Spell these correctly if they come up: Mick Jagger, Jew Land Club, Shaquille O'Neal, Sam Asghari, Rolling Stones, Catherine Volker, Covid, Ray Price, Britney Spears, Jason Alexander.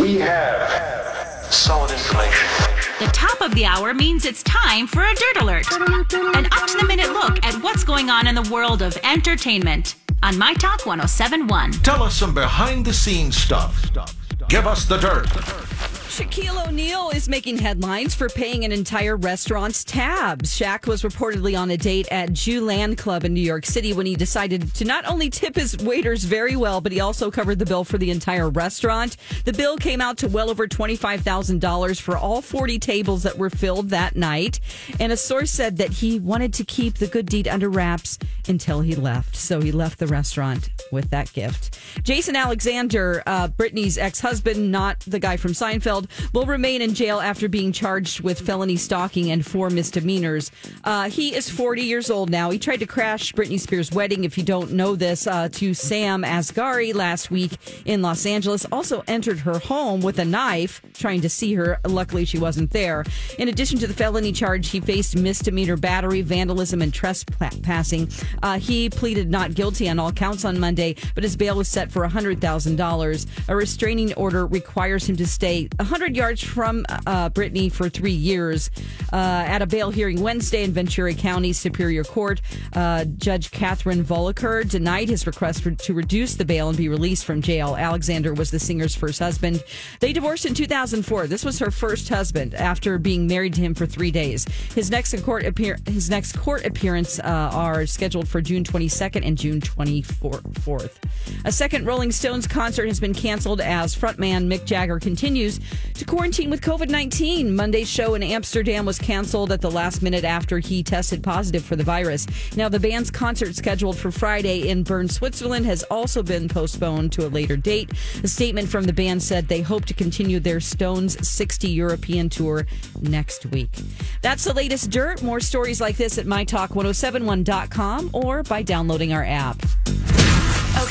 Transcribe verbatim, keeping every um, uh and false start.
We have solid information. The top of the hour means it's time for a Dirt Alert, an up-to-the-minute look at what's going on in the world of entertainment on MyTalk one oh seven point one. Tell us some behind-the-scenes stuff. Give us the dirt. Shaquille O'Neal is making headlines for paying an entire restaurant's tabs. Shaq was reportedly on a date at Jew Land Club in New York City when he decided to not only tip his waiters very well, but he also covered the bill for the entire restaurant. The bill came out to well over twenty-five thousand dollars for all forty tables that were filled that night. And a source said that he wanted to keep the good deed under wraps until he left. So he left the restaurant with that gift. Jason Alexander, uh, Britney's ex-husband, not the guy from Seinfeld, will remain in jail after being charged with felony stalking and four misdemeanors. Uh, he is forty years old now. He tried to crash Britney Spears' wedding, if you don't know this, uh, to Sam Asghari last week in Los Angeles. Also entered her home with a knife, trying to see her. Luckily, she wasn't there. In addition to the felony charge, he faced misdemeanor battery, vandalism, and trespassing. Uh, he pleaded not guilty on all counts on Monday, but his bail was set for one hundred thousand dollars. A restraining order requires him to stay one hundred yards from uh, Britney for three years. Uh, at a bail hearing Wednesday in Ventura County Superior Court, uh, Judge Catherine Volker denied his request for, to reduce the bail and be released from jail. Alexander was the singer's first husband. They divorced in two thousand four. This was her first husband after being married to him for three days. His next court appear his next court appearance uh, are scheduled for June twenty-second and June twenty-fourth. A second Rolling Stones concert has been canceled as frontman Mick Jagger continues to quarantine with covid nineteen. Monday's show in Amsterdam was canceled at the last minute after he tested positive for the virus. Now, the band's concert scheduled for Friday in Bern, Switzerland, has also been postponed to a later date. A statement from the band said they hope to continue their Stones sixty European tour next week. That's the latest dirt. More stories like this at my talk one oh seven one dot com or by downloading our app.